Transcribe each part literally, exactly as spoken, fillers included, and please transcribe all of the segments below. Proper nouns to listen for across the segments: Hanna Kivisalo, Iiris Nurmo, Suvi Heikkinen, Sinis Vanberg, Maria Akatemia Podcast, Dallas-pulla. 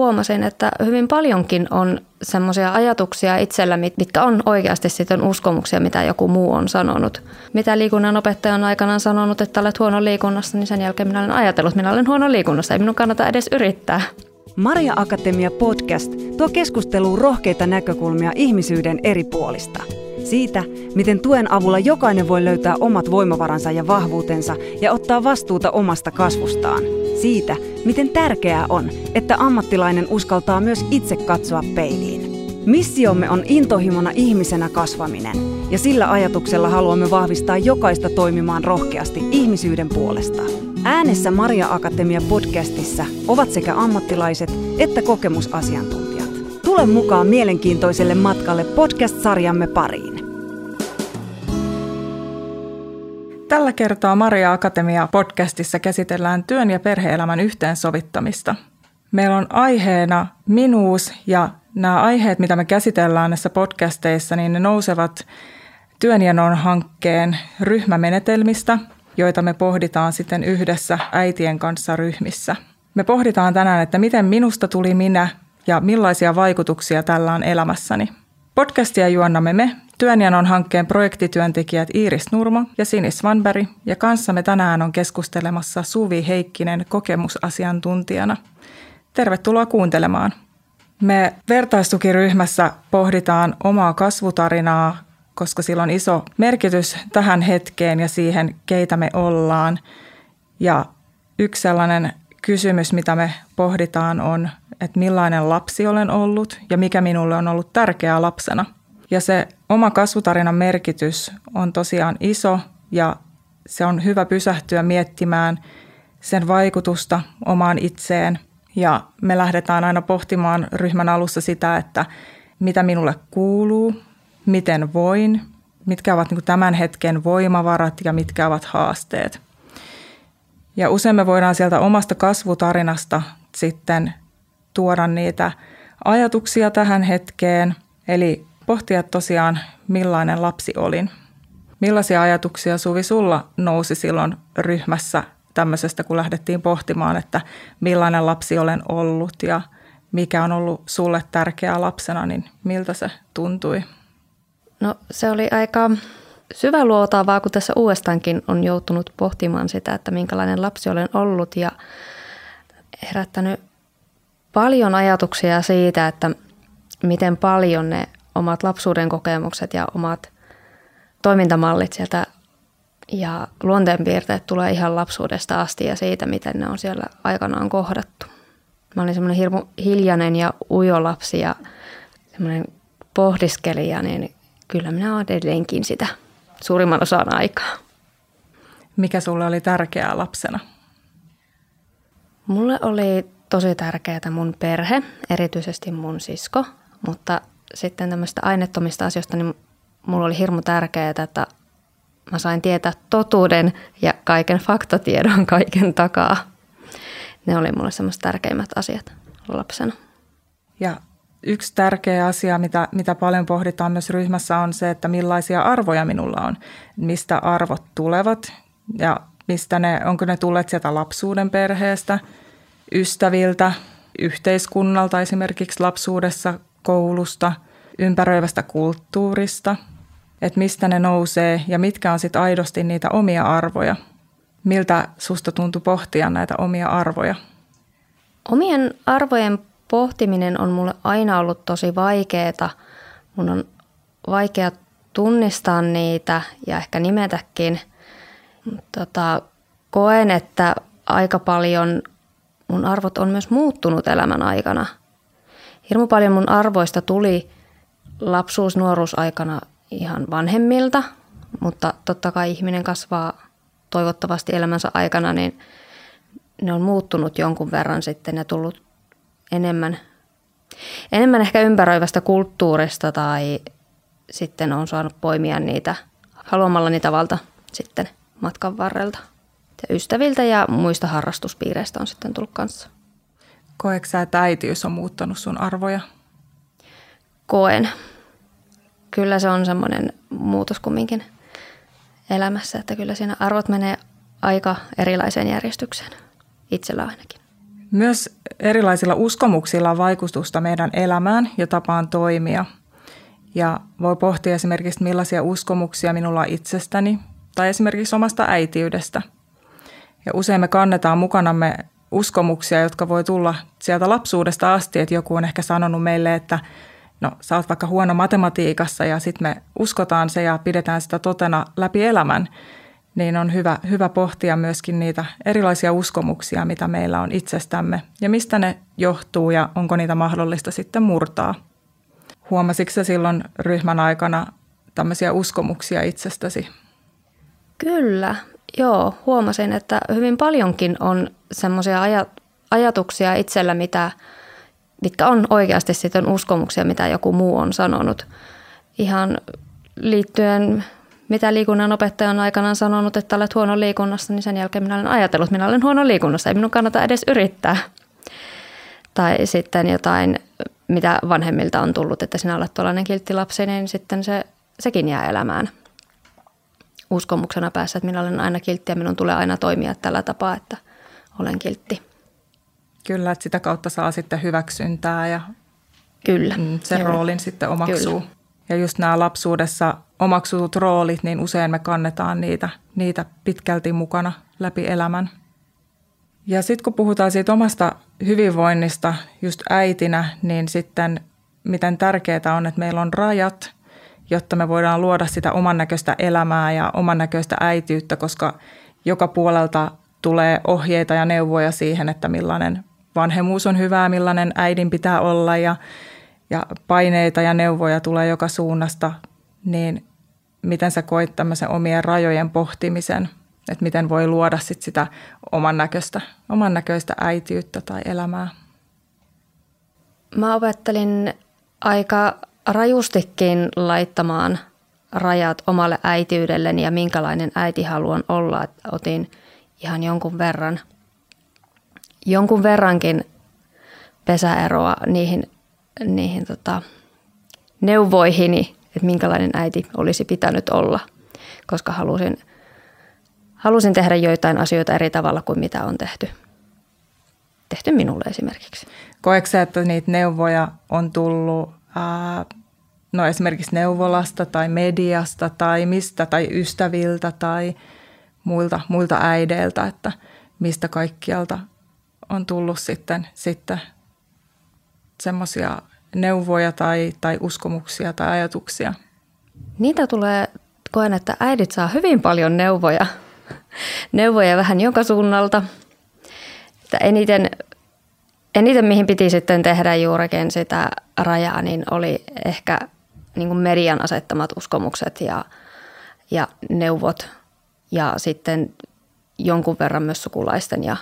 huomasin, että hyvin paljonkin on semmoisia ajatuksia itsellä, mitkä on oikeasti sitten uskomuksia, mitä joku muu on sanonut. Mitä liikunnan opettaja on aikanaan sanonut, että olet huono liikunnassa, niin sen jälkeen minä olen ajatellut, että minä olen huono liikunnassa, ei minun kannata edes yrittää. Maria Akatemia Podcast tuo keskusteluun rohkeita näkökulmia ihmisyyden eri puolista. Siitä, miten tuen avulla jokainen voi löytää omat voimavaransa ja vahvuutensa ja ottaa vastuuta omasta kasvustaan. Siitä, miten tärkeää on, että ammattilainen uskaltaa myös itse katsoa peiliin. Missiomme on intohimona ihmisenä kasvaminen, ja sillä ajatuksella haluamme vahvistaa jokaista toimimaan rohkeasti ihmisyyden puolesta. Äänessä Maria Akatemia podcastissa ovat sekä ammattilaiset että kokemusasiantuntijat. Tule mukaan mielenkiintoiselle matkalle podcast-sarjamme pariin. Tällä kertaa Maria Akatemia podcastissa käsitellään työn ja perhe-elämän yhteensovittamista. Meillä on aiheena minuus, ja nämä aiheet, mitä me käsitellään näissä podcasteissa, niin ne nousevat työnjanon hankkeen ryhmämenetelmistä, joita me pohditaan sitten yhdessä äitien kanssa ryhmissä. Me pohditaan tänään, että miten minusta tuli minä ja millaisia vaikutuksia tällä on elämässäni. Podcastia juonnamme me, työnjanon hankkeen projektityöntekijät Iiris Nurmo ja Sinis Vanberg, ja kanssamme tänään on keskustelemassa Suvi Heikkinen kokemusasiantuntijana. Tervetuloa kuuntelemaan. Me vertaistukiryhmässä pohditaan omaa kasvutarinaa, koska sillä on iso merkitys tähän hetkeen ja siihen, keitä me ollaan. Ja yksi sellainen kysymys, mitä me pohditaan, on, että millainen lapsi olen ollut ja mikä minulle on ollut tärkeää lapsena. Ja se oma kasvutarinan merkitys on tosiaan iso, ja se on hyvä pysähtyä miettimään sen vaikutusta omaan itseen. Ja me lähdetään aina pohtimaan ryhmän alussa sitä, että mitä minulle kuuluu, miten voin, mitkä ovat tämän hetken voimavarat ja mitkä ovat haasteet. Ja usein me voidaan sieltä omasta kasvutarinasta sitten tuoda niitä ajatuksia tähän hetkeen, eli pohtia tosiaan, millainen lapsi olin. Millaisia ajatuksia, Suvi, sulla nousi silloin ryhmässä tämmöisestä, kun lähdettiin pohtimaan, että millainen lapsi olen ollut ja mikä on ollut sulle tärkeää lapsena, niin miltä se tuntui? No, se oli aika syväluotaavaa, kun tässä uudestaankin on joutunut pohtimaan sitä, että minkälainen lapsi olen ollut, ja herättänyt paljon ajatuksia siitä, että miten paljon ne omat lapsuuden kokemukset ja omat toimintamallit sieltä ja luonteenpiirteet tulee ihan lapsuudesta asti ja siitä, miten ne on siellä aikanaan kohdattu. Mä olin semmoinen hirmu hiljainen ja ujo lapsi ja semmoinen pohdiskelija, niin kyllä minä olen edelleenkin sitä suurimman osan aikaa. Mikä sulle oli tärkeää lapsena? Mulle oli tosi tärkeää mun perhe, erityisesti mun sisko, mutta sitten tämmöistä aineettomista asioista, niin mulla oli hirmu tärkeää, että mä sain tietää totuuden ja kaiken faktatiedon kaiken takaa. Ne oli mulle semmoiset tärkeimmät asiat lapsena. Ja yksi tärkeä asia, mitä, mitä paljon pohditaan myös ryhmässä, on se, että millaisia arvoja minulla on. Mistä arvot tulevat ja mistä ne, onko ne tulleet sieltä lapsuuden perheestä, ystäviltä, yhteiskunnalta esimerkiksi lapsuudessa, koulusta, ympäröivästä kulttuurista. Että mistä ne nousee ja mitkä on sitten aidosti niitä omia arvoja. Miltä susta tuntui pohtia näitä omia arvoja? Omien arvojen pohtiminen on mulle aina ollut tosi vaikeaa. Mun on vaikea tunnistaa niitä ja ehkä nimetäkin. Tota, koen, että aika paljon mun arvot on myös muuttunut elämän aikana. Hirmu paljon mun arvoista tuli lapsuus, nuoruus aikana ihan vanhemmilta, mutta totta kai ihminen kasvaa toivottavasti elämänsä aikana, niin ne on muuttunut jonkun verran sitten ja tullut enemmän, enemmän ehkä ympäröivästä kulttuurista, tai sitten on saanut poimia niitä haluamallani tavalla sitten matkan varrelta. Ja ystäviltä ja muista harrastuspiireistä on sitten tullut kanssa. Koetko sä, että äitiys on muuttanut sun arvoja? Koen. Kyllä se on semmoinen muutos kumminkin elämässä, että kyllä siinä arvot menee aika erilaiseen järjestykseen, itsellä ainakin. Myös erilaisilla uskomuksilla on vaikutusta meidän elämään ja tapaan toimia. Ja voi pohtia esimerkiksi, millaisia uskomuksia minulla on itsestäni tai esimerkiksi omasta äitiydestä. Ja usein me kannetaan mukanamme uskomuksia, jotka voi tulla sieltä lapsuudesta asti, että joku on ehkä sanonut meille, että no sä oot vaikka huono matematiikassa ja sitten me uskotaan se ja pidetään sitä totena läpi elämän. Niin on hyvä, hyvä pohtia myöskin niitä erilaisia uskomuksia, mitä meillä on itsestämme ja mistä ne johtuu ja onko niitä mahdollista sitten murtaa. Huomasitko sä silloin ryhmän aikana tämmöisiä uskomuksia itsestäsi? Kyllä, joo. Huomasin, että hyvin paljonkin on semmoisia aj- ajatuksia itsellä, mitä, mitkä on oikeasti sitten uskomuksia, mitä joku muu on sanonut. Ihan liittyen... Mitä liikunnanopettaja on aikanaan sanonut, että olet huono liikunnassa, niin sen jälkeen minä olen ajatellut, että minä olen huono liikunnassa, ei minun kannata edes yrittää. Tai sitten jotain, mitä vanhemmilta on tullut, että sinä olet tuollainen kiltti lapsi, niin sitten se, sekin jää elämään uskomuksena päässä, että minä olen aina kiltti ja minun tulee aina toimia tällä tapaa, että olen kiltti. Kyllä, että sitä kautta saa sitten hyväksyntää ja Kyllä. sen Kyllä. roolin sitten omaksuu. Kyllä. Ja just nämä lapsuudessa omaksutut roolit, niin usein me kannetaan niitä, niitä pitkälti mukana läpi elämän. Ja sitten kun puhutaan siitä omasta hyvinvoinnista just äitinä, niin sitten miten tärkeää on, että meillä on rajat, jotta me voidaan luoda sitä oman näköistä elämää ja oman näköistä äitiyttä, koska joka puolelta tulee ohjeita ja neuvoja siihen, että millainen vanhemmuus on hyvää, millainen äidin pitää olla ja Ja paineita ja neuvoja tulee joka suunnasta, niin miten sä koit tämmöisen omien rajojen pohtimisen, että miten voi luoda sit sitä oman näköistä, oman näköistä äitiyttä tai elämää? Mä opettelin aika rajustikin laittamaan rajat omalle äitiydelleni ja minkälainen äiti haluan olla. Otin ihan jonkun verran, jonkun verrankin pesäeroa niihin niihin tota, neuvoihini, että minkälainen äiti olisi pitänyt olla, koska halusin, halusin tehdä joitain asioita eri tavalla kuin mitä on tehty, tehty minulle esimerkiksi. Koetko sä, että niitä neuvoja on tullut ää, no esimerkiksi neuvolasta tai mediasta tai mistä tai ystäviltä tai muilta, muilta äideiltä, että mistä kaikkialta on tullut sitten, sitten semmoisia neuvoja tai, tai uskomuksia tai ajatuksia? Niitä tulee, koen, että äidit saa hyvin paljon neuvoja. Neuvoja vähän joka suunnalta. Että eniten, eniten, mihin piti sitten tehdä juurikin sitä rajaa, niin oli ehkä niin kuin median asettamat uskomukset ja, ja neuvot. Ja sitten jonkun verran myös sukulaisten ja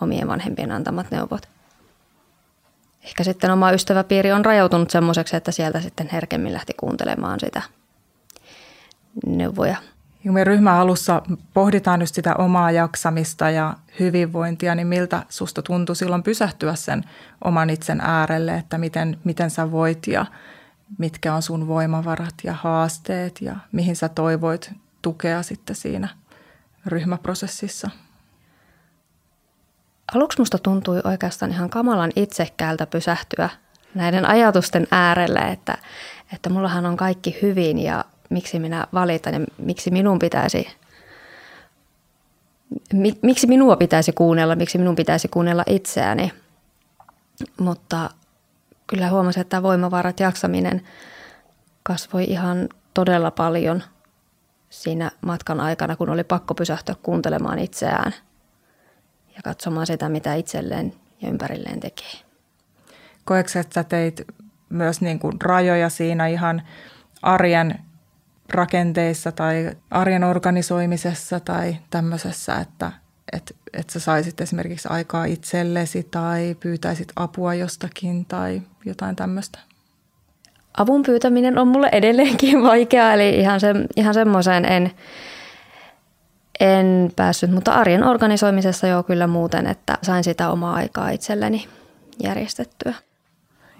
omien vanhempien antamat neuvot. Ehkä sitten oma ystäväpiiri on rajautunut semmoiseksi, että sieltä sitten herkemmin lähti kuuntelemaan sitä neuvoja. Ja me ryhmän alussa pohditaan nyt sitä omaa jaksamista ja hyvinvointia, niin miltä susta tuntui silloin pysähtyä sen oman itsen äärelle, että miten, miten sä voit ja mitkä on sun voimavarat ja haasteet ja mihin sä toivoit tukea sitten siinä ryhmäprosessissa? Aluksi musta tuntui oikeastaan ihan kamalan itsekkäältä pysähtyä näiden ajatusten äärelle, että, että mullahan on kaikki hyvin ja miksi minä valitan ja miksi minun pitäisi, mi, miksi minua pitäisi kuunnella, miksi minun pitäisi kuunnella itseäni. Mutta kyllä huomasin, että voimavarat jaksaminen kasvoi ihan todella paljon siinä matkan aikana, kun oli pakko pysähtyä kuuntelemaan itseään. Ja katsomaan sitä, mitä itselleen ja ympärilleen tekee. Koetko, että sä teit myös niin kuin rajoja siinä ihan arjen rakenteissa tai arjen organisoimisessa tai tämmöisessä, että, että, että sä saisit esimerkiksi aikaa itsellesi tai pyytäisit apua jostakin tai jotain tämmöistä? Avun pyytäminen on mulle edelleenkin vaikeaa, eli ihan, se, ihan semmoiseen en... En päässyt, mutta arjen organisoimisessa joo kyllä muuten, että sain sitä omaa aikaa itselleni järjestettyä.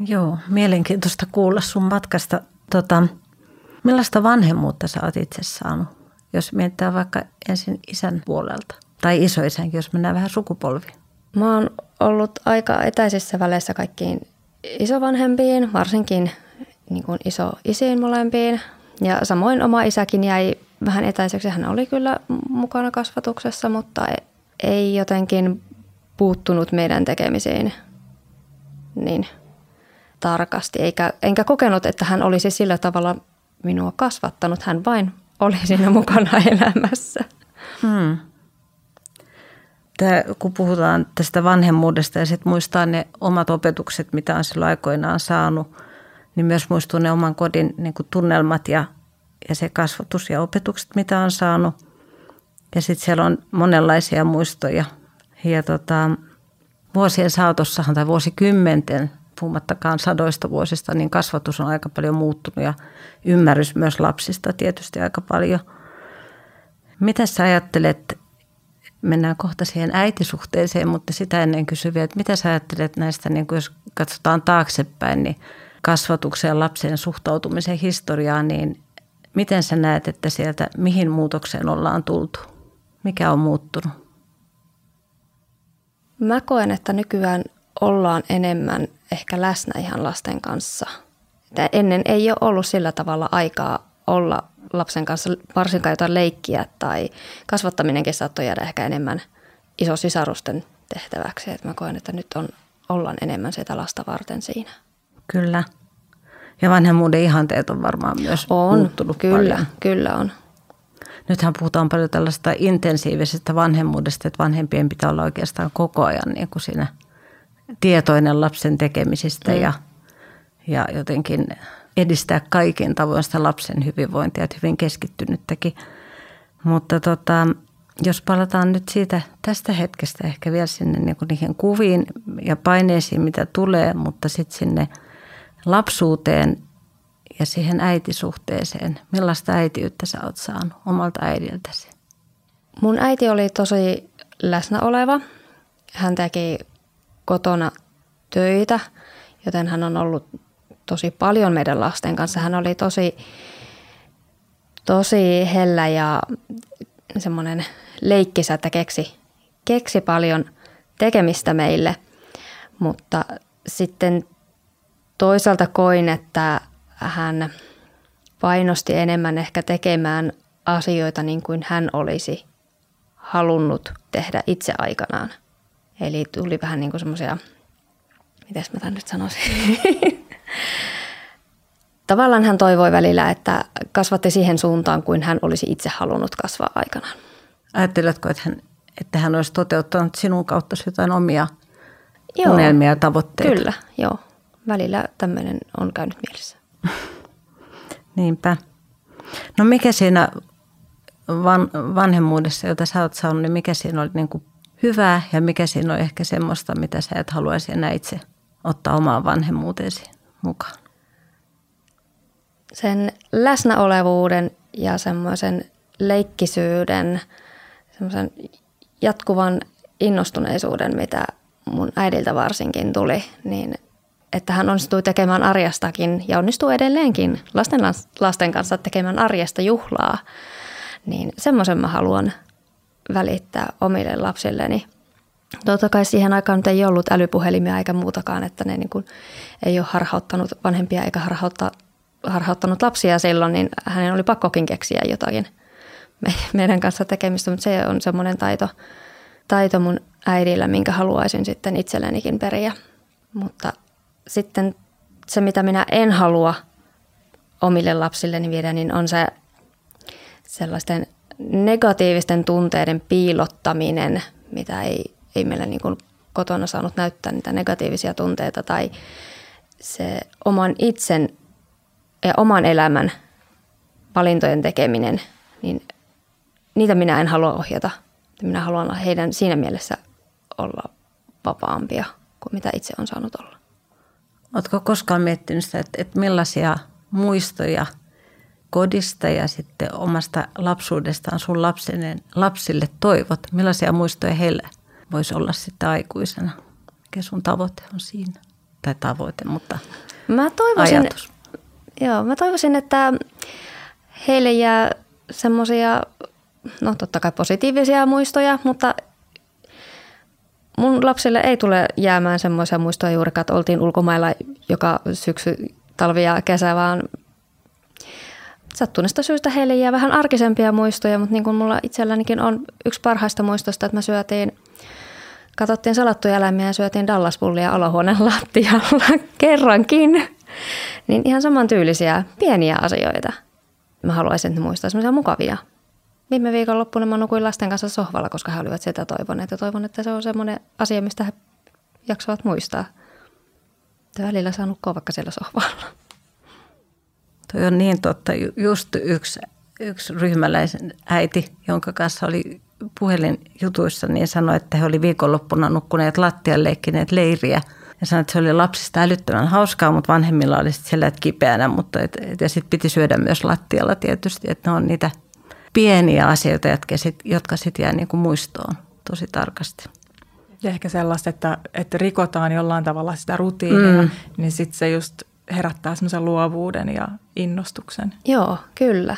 Joo, mielenkiintoista kuulla sun matkasta. Tota, millaista vanhemmuutta sä oot itse saanut, jos mietitään vaikka ensin isän puolelta tai isoisänkin, jos mennään vähän sukupolviin? Mä oon ollut aika etäisissä väleissä kaikkiin isovanhempiin, varsinkin niin kuin isoisiin molempiin. Ja samoin oma isäkin jäi vähän etäiseksi. Hän oli kyllä mukana kasvatuksessa, mutta ei jotenkin puuttunut meidän tekemisiin niin tarkasti. Eikä, enkä kokenut, että hän olisi sillä tavalla minua kasvattanut. Hän vain oli siinä mukana elämässä. Hmm. Tää, kun puhutaan tästä vanhemmuudesta ja sit muistaa ne omat opetukset, mitä on silloin aikoinaan saanut, niin myös muistuu ne oman kodin niin kuin tunnelmat ja, ja se kasvatus ja opetukset, mitä on saanut. Ja sitten siellä on monenlaisia muistoja. Ja tota, vuosien saatossahan tai vuosikymmenten, puhumattakaan sadoista vuosista, niin kasvatus on aika paljon muuttunut ja ymmärrys myös lapsista tietysti aika paljon. Mitä sä ajattelet, mennään kohta siihen äitisuhteeseen, mutta sitä ennen kysyn vielä, että mitä sä ajattelet näistä, niin jos katsotaan taaksepäin, niin kasvatukseen, lapsen suhtautumisen historiaan, niin miten sä näet, että sieltä mihin muutokseen ollaan tultu? Mikä on muuttunut? Mä koen, että nykyään ollaan enemmän ehkä läsnä ihan lasten kanssa. Että ennen ei ole ollut sillä tavalla aikaa olla lapsen kanssa, varsinkaan jotain leikkiä tai kasvattaminenkin saattoi jäädä ehkä enemmän isosisarusten tehtäväksi. Että mä koen, että nyt on, ollaan enemmän sitä lasta varten siinä. Kyllä. Ja vanhemmuuden ihanteet on varmaan myös on, muuttunut kyllä, paljon. Kyllä on. Nythän puhutaan paljon tällaista intensiivisestä vanhemmuudesta, että vanhempien pitää olla oikeastaan koko ajan niin kuin siinä tietoinen lapsen tekemisistä mm. ja, ja jotenkin edistää kaikin tavoin sitä lapsen hyvinvointia, että hyvin keskittynyttäkin. Mutta tota, jos palataan nyt siitä tästä hetkestä ehkä vielä sinne niin kuin niihin kuviin ja paineisiin, mitä tulee, mutta sitten sinne lapsuuteen ja siihen äitisuhteeseen. Millaista äitiyttä sä oot saanut omalta äidiltäsi? Mun äiti oli tosi läsnä oleva. Hän teki kotona töitä, joten hän on ollut tosi paljon meidän lasten kanssa. Hän oli tosi, tosi hellä ja semmoinen leikkisä, että keksi, keksi paljon tekemistä meille. Mutta sitten toisaalta koin, että hän painosti enemmän ehkä tekemään asioita niin kuin hän olisi halunnut tehdä itse aikanaan. Eli tuli vähän niin kuin semmoisia, mitäs mä tämän nyt sanoisin. Tavallaan hän toivoi välillä, että kasvatti siihen suuntaan kuin hän olisi itse halunnut kasvaa aikanaan. Ajatteletko, että hän, että hän olisi toteuttanut sinun kautta jotain omia joo, unelmia ja tavoitteita? Kyllä, joo. Välillä tämmöinen on käynyt mielessä. Niinpä. No mikä siinä van, vanhemmuudessa, jota sä oot saanut, niin mikä siinä oli niin kuin hyvää ja mikä siinä on ehkä semmoista, mitä sä et haluaisi enää itse ottaa omaan vanhemmuuteesi mukaan? Sen läsnäolevuuden ja semmoisen leikkisyyden, semmoisen jatkuvan innostuneisuuden, mitä mun äidiltä varsinkin tuli, niin että hän onnistui tekemään arjestakin ja onnistuu edelleenkin lasten, lasten kanssa tekemään arjesta juhlaa. Niin semmoisen mä haluan välittää omille lapsilleni. Totta kai siihen aikaan nyt ei ollut älypuhelimia eikä muutakaan, että ne niin kuin ei ole harhauttanut vanhempia eikä harhautta, harhauttanut lapsia silloin, niin hänen oli pakkokin keksiä jotakin meidän kanssa tekemistä, mutta se on semmoinen taito, taito mun äidillä, minkä haluaisin sitten itsellenikin periä, mutta sitten se, mitä minä en halua omille lapsilleni viedä, niin on se sellaisten negatiivisten tunteiden piilottaminen, mitä ei, ei meillä niin kuin kotona saanut näyttää niitä negatiivisia tunteita tai se oman itsen ja oman elämän valintojen tekeminen, niin niitä minä en halua ohjata. Minä haluan heidän siinä mielessä olla vapaampia kuin mitä itse on saanut olla. Oletko koskaan miettinyt sitä, että, että millaisia muistoja kodista ja sitten omasta lapsuudestaan sun lapsinen, lapsille toivot? Millaisia muistoja heillä voisi olla sitten aikuisena? Mikä sun tavoite on siinä? Tai tavoite, mutta mä toivoisin, ajatus. Joo, mä toivoisin, että heille jää semmoisia, no totta kai positiivisia muistoja, mutta mun lapsille ei tule jäämään semmoisia muistoja juurikaan, että oltiin ulkomailla joka syksy, talvi ja kesä, vaan sattuneesta syystä heille jää vähän arkisempia muistoja, mutta niin kuin mulla itsellänikin on yksi parhaista muistosta, että mä syötiin, katsottiin Salattuja eläimiä ja syötiin Dallas-pullia olohuoneen lattialla kerrankin. Niin ihan samantyylisiä pieniä asioita. Mä haluaisin, että ne muistaa semmoisia mukavia. Viime viikonloppuna mä nukuin lasten kanssa sohvalla, koska he olivat sitä toivoneet. Ja toivon, että se on semmoinen asia, mistä he jaksavat muistaa. Tämä välillä saa nukkua vaikka siellä sohvalla. Toi on niin totta. Just yksi, yksi ryhmäläisen äiti, jonka kanssa oli puhelinjutuissa, niin sanoi, että he oli viikonloppuna nukkuneet lattialle leikkineet leiriä. Ja sanoi, että se oli lapsista älyttömän hauskaa, mutta vanhemmilla oli sitten selät kipeänä. Mutta et, et, ja sitten piti syödä myös lattialla tietysti, että ne on niitä pieniä asioita, jotka sitten sit jää niinku muistoon tosi tarkasti. Ja ehkä sellaista, että, että rikotaan jollain tavalla sitä rutiinia, mm. niin sitten se just herättää semmoisen luovuuden ja innostuksen. Joo, kyllä.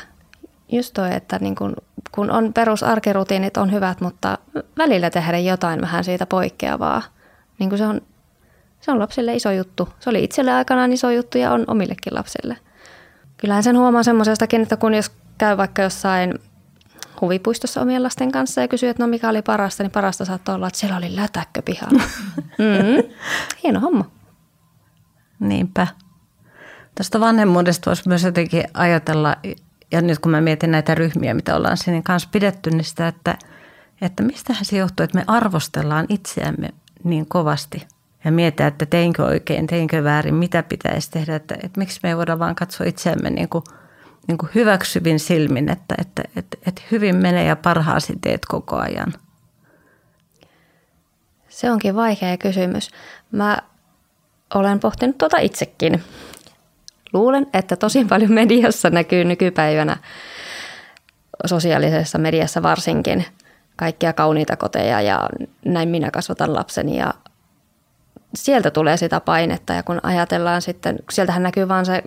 Just toi, että niin kun, kun on perusarkirutiinit on hyvät, mutta välillä tehdään jotain vähän siitä poikkeavaa. Niin kun se on, se on lapsille iso juttu. Se oli itselle aikanaan iso juttu ja on omillekin lapsille. Kyllähän sen huomaa semmoisestakin, että kun jos käy vaikka jossain huvipuistossa omien lasten kanssa ja kysyy, että no mikä oli parasta, niin parasta saattoi olla, että siellä oli lätäkkö pihalla. Mm-hmm. Hieno homma. Niinpä. Tästä vanhemmuudesta voisi myös jotenkin ajatella, ja nyt kun mä mietin näitä ryhmiä, mitä ollaan siinä kanssa pidetty, niin sitä, että, että mistähän se johtuu, että me arvostellaan itseämme niin kovasti ja mietitään, että teinkö oikein, teinkö väärin, mitä pitäisi tehdä, että, että miksi me ei voida vaan katsoa itseämme niin kuin Niin kuin hyväksyvin silmin, että, että, että, että hyvin menee ja parhaasi teet koko ajan. Se onkin vaikea kysymys. Mä olen pohtinut tuota itsekin. Luulen, että tosi paljon mediassa näkyy nykypäivänä, sosiaalisessa mediassa varsinkin, kaikkia kauniita koteja ja näin minä kasvatan lapseni ja sieltä tulee sitä painetta ja kun ajatellaan sitten, sieltähän näkyy vaan se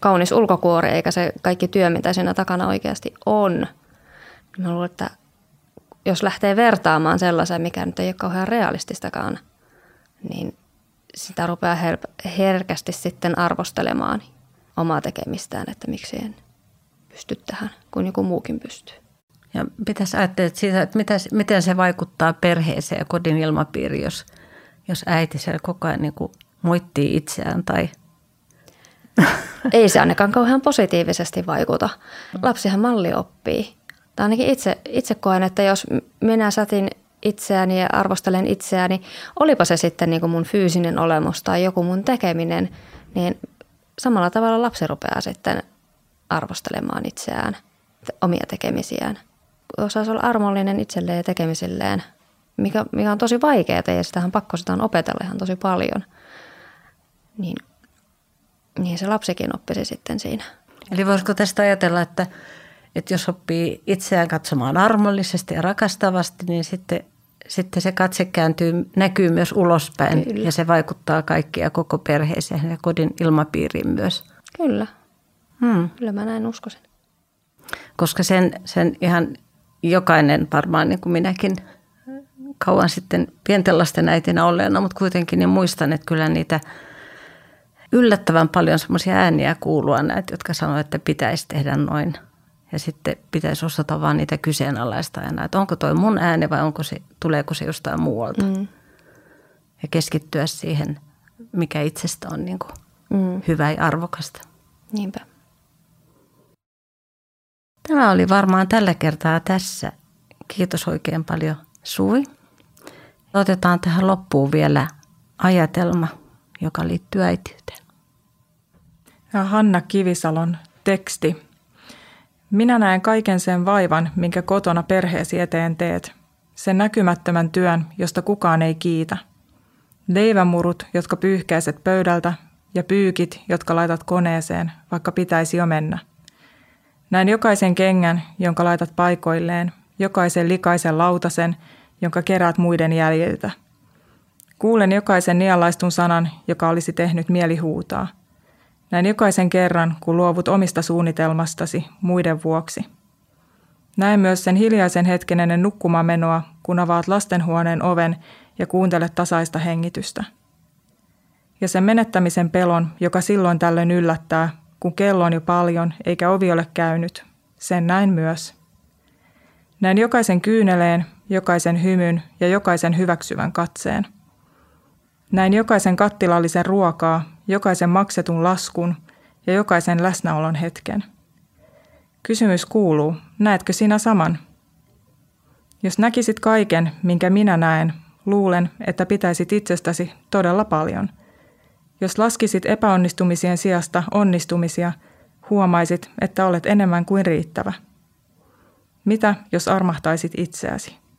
kaunis ulkokuori, eikä se kaikki työ, mitä siinä takana oikeasti on. Mä luulen, että jos lähtee vertaamaan sellaisen, mikä nyt ei ole kauhean realististakaan, niin sitä rupeaa her- herkästi sitten arvostelemaan omaa tekemistään, että miksi en pysty tähän, kun joku muukin pystyy. Ja pitäisi ajatella siitä, että mitä, miten se vaikuttaa perheeseen ja kodin ilmapiiriin, jos, jos äiti siellä koko ajan niin kuin moittii itseään tai... Ei se ainakaan kauhean positiivisesti vaikuta. Lapsihan malli oppii. Tai ainakin itse, itse koen, että jos minä sätin itseäni ja arvostelen itseäni, olipa se sitten niin kuin mun fyysinen olemus tai joku mun tekeminen, niin samalla tavalla lapsi rupeaa sitten arvostelemaan itseään, omia tekemisiään. Osaisi olla armollinen itselleen ja tekemisilleen, mikä, mikä on tosi vaikeaa ja sitähän pakko sitä on opetella ihan tosi paljon. Niin Niin se lapsikin oppisi sitten siinä. Eli voisiko tästä ajatella, että, että jos oppii itseään katsomaan armollisesti ja rakastavasti, niin sitten, sitten se katse kääntyy, näkyy myös ulospäin. Kyllä. Ja se vaikuttaa kaikkia koko perheeseen ja kodin ilmapiiriin myös. Kyllä. Hmm. Kyllä mä näin uskoisin. Koska sen, sen ihan jokainen, varmaan niin kuin minäkin kauan sitten pienten lasten äitinä olleena, mutta kuitenkin niin muistan, että kyllä niitä... Yllättävän paljon semmoisia ääniä kuulua näitä, jotka sanoo, että pitäisi tehdä noin. Ja sitten pitäisi osata vaan niitä kyseenalaista aina, että onko toi mun ääni vai onko se, tuleeko se jostain muualta. Mm. Ja keskittyä siihen, mikä itsestä on niin kuin mm. hyvä ja arvokasta. Niinpä. Tämä oli varmaan tällä kertaa tässä. Kiitos oikein paljon, Suvi. Otetaan tähän loppuun vielä ajatelma, joka liittyy äitiyteen. Ja Hanna Kivisalon teksti. Minä näen kaiken sen vaivan, minkä kotona perheesi eteen teet. Sen näkymättömän työn, josta kukaan ei kiitä. Leivänmurut, jotka pyyhkäiset pöydältä, ja pyykit, jotka laitat koneeseen, vaikka pitäisi jo mennä. Näen jokaisen kengän, jonka laitat paikoilleen, jokaisen likaisen lautasen, jonka keräät muiden jäljiltä. Kuulen jokaisen nialaistun sanan, joka olisi tehnyt mieli huutaa. Näin jokaisen kerran, kun luovut omista suunnitelmastasi muiden vuoksi. Näen myös sen hiljaisen hetken ennen nukkumaan menoa, kun avaat lastenhuoneen oven ja kuuntelet tasaista hengitystä. Ja sen menettämisen pelon, joka silloin tällöin yllättää, kun kello on jo paljon eikä ovi ole käynyt, sen näin myös. Näen jokaisen kyyneleen, jokaisen hymyn ja jokaisen hyväksyvän katseen. Näin jokaisen kattilallisen ruokaa, jokaisen maksetun laskun ja jokaisen läsnäolon hetken. Kysymys kuuluu, näetkö sinä saman? Jos näkisit kaiken, minkä minä näen, luulen, että pitäisit itsestäsi todella paljon. Jos laskisit epäonnistumisien sijasta onnistumisia, huomaisit, että olet enemmän kuin riittävä. Mitä, jos armahtaisit itseäsi?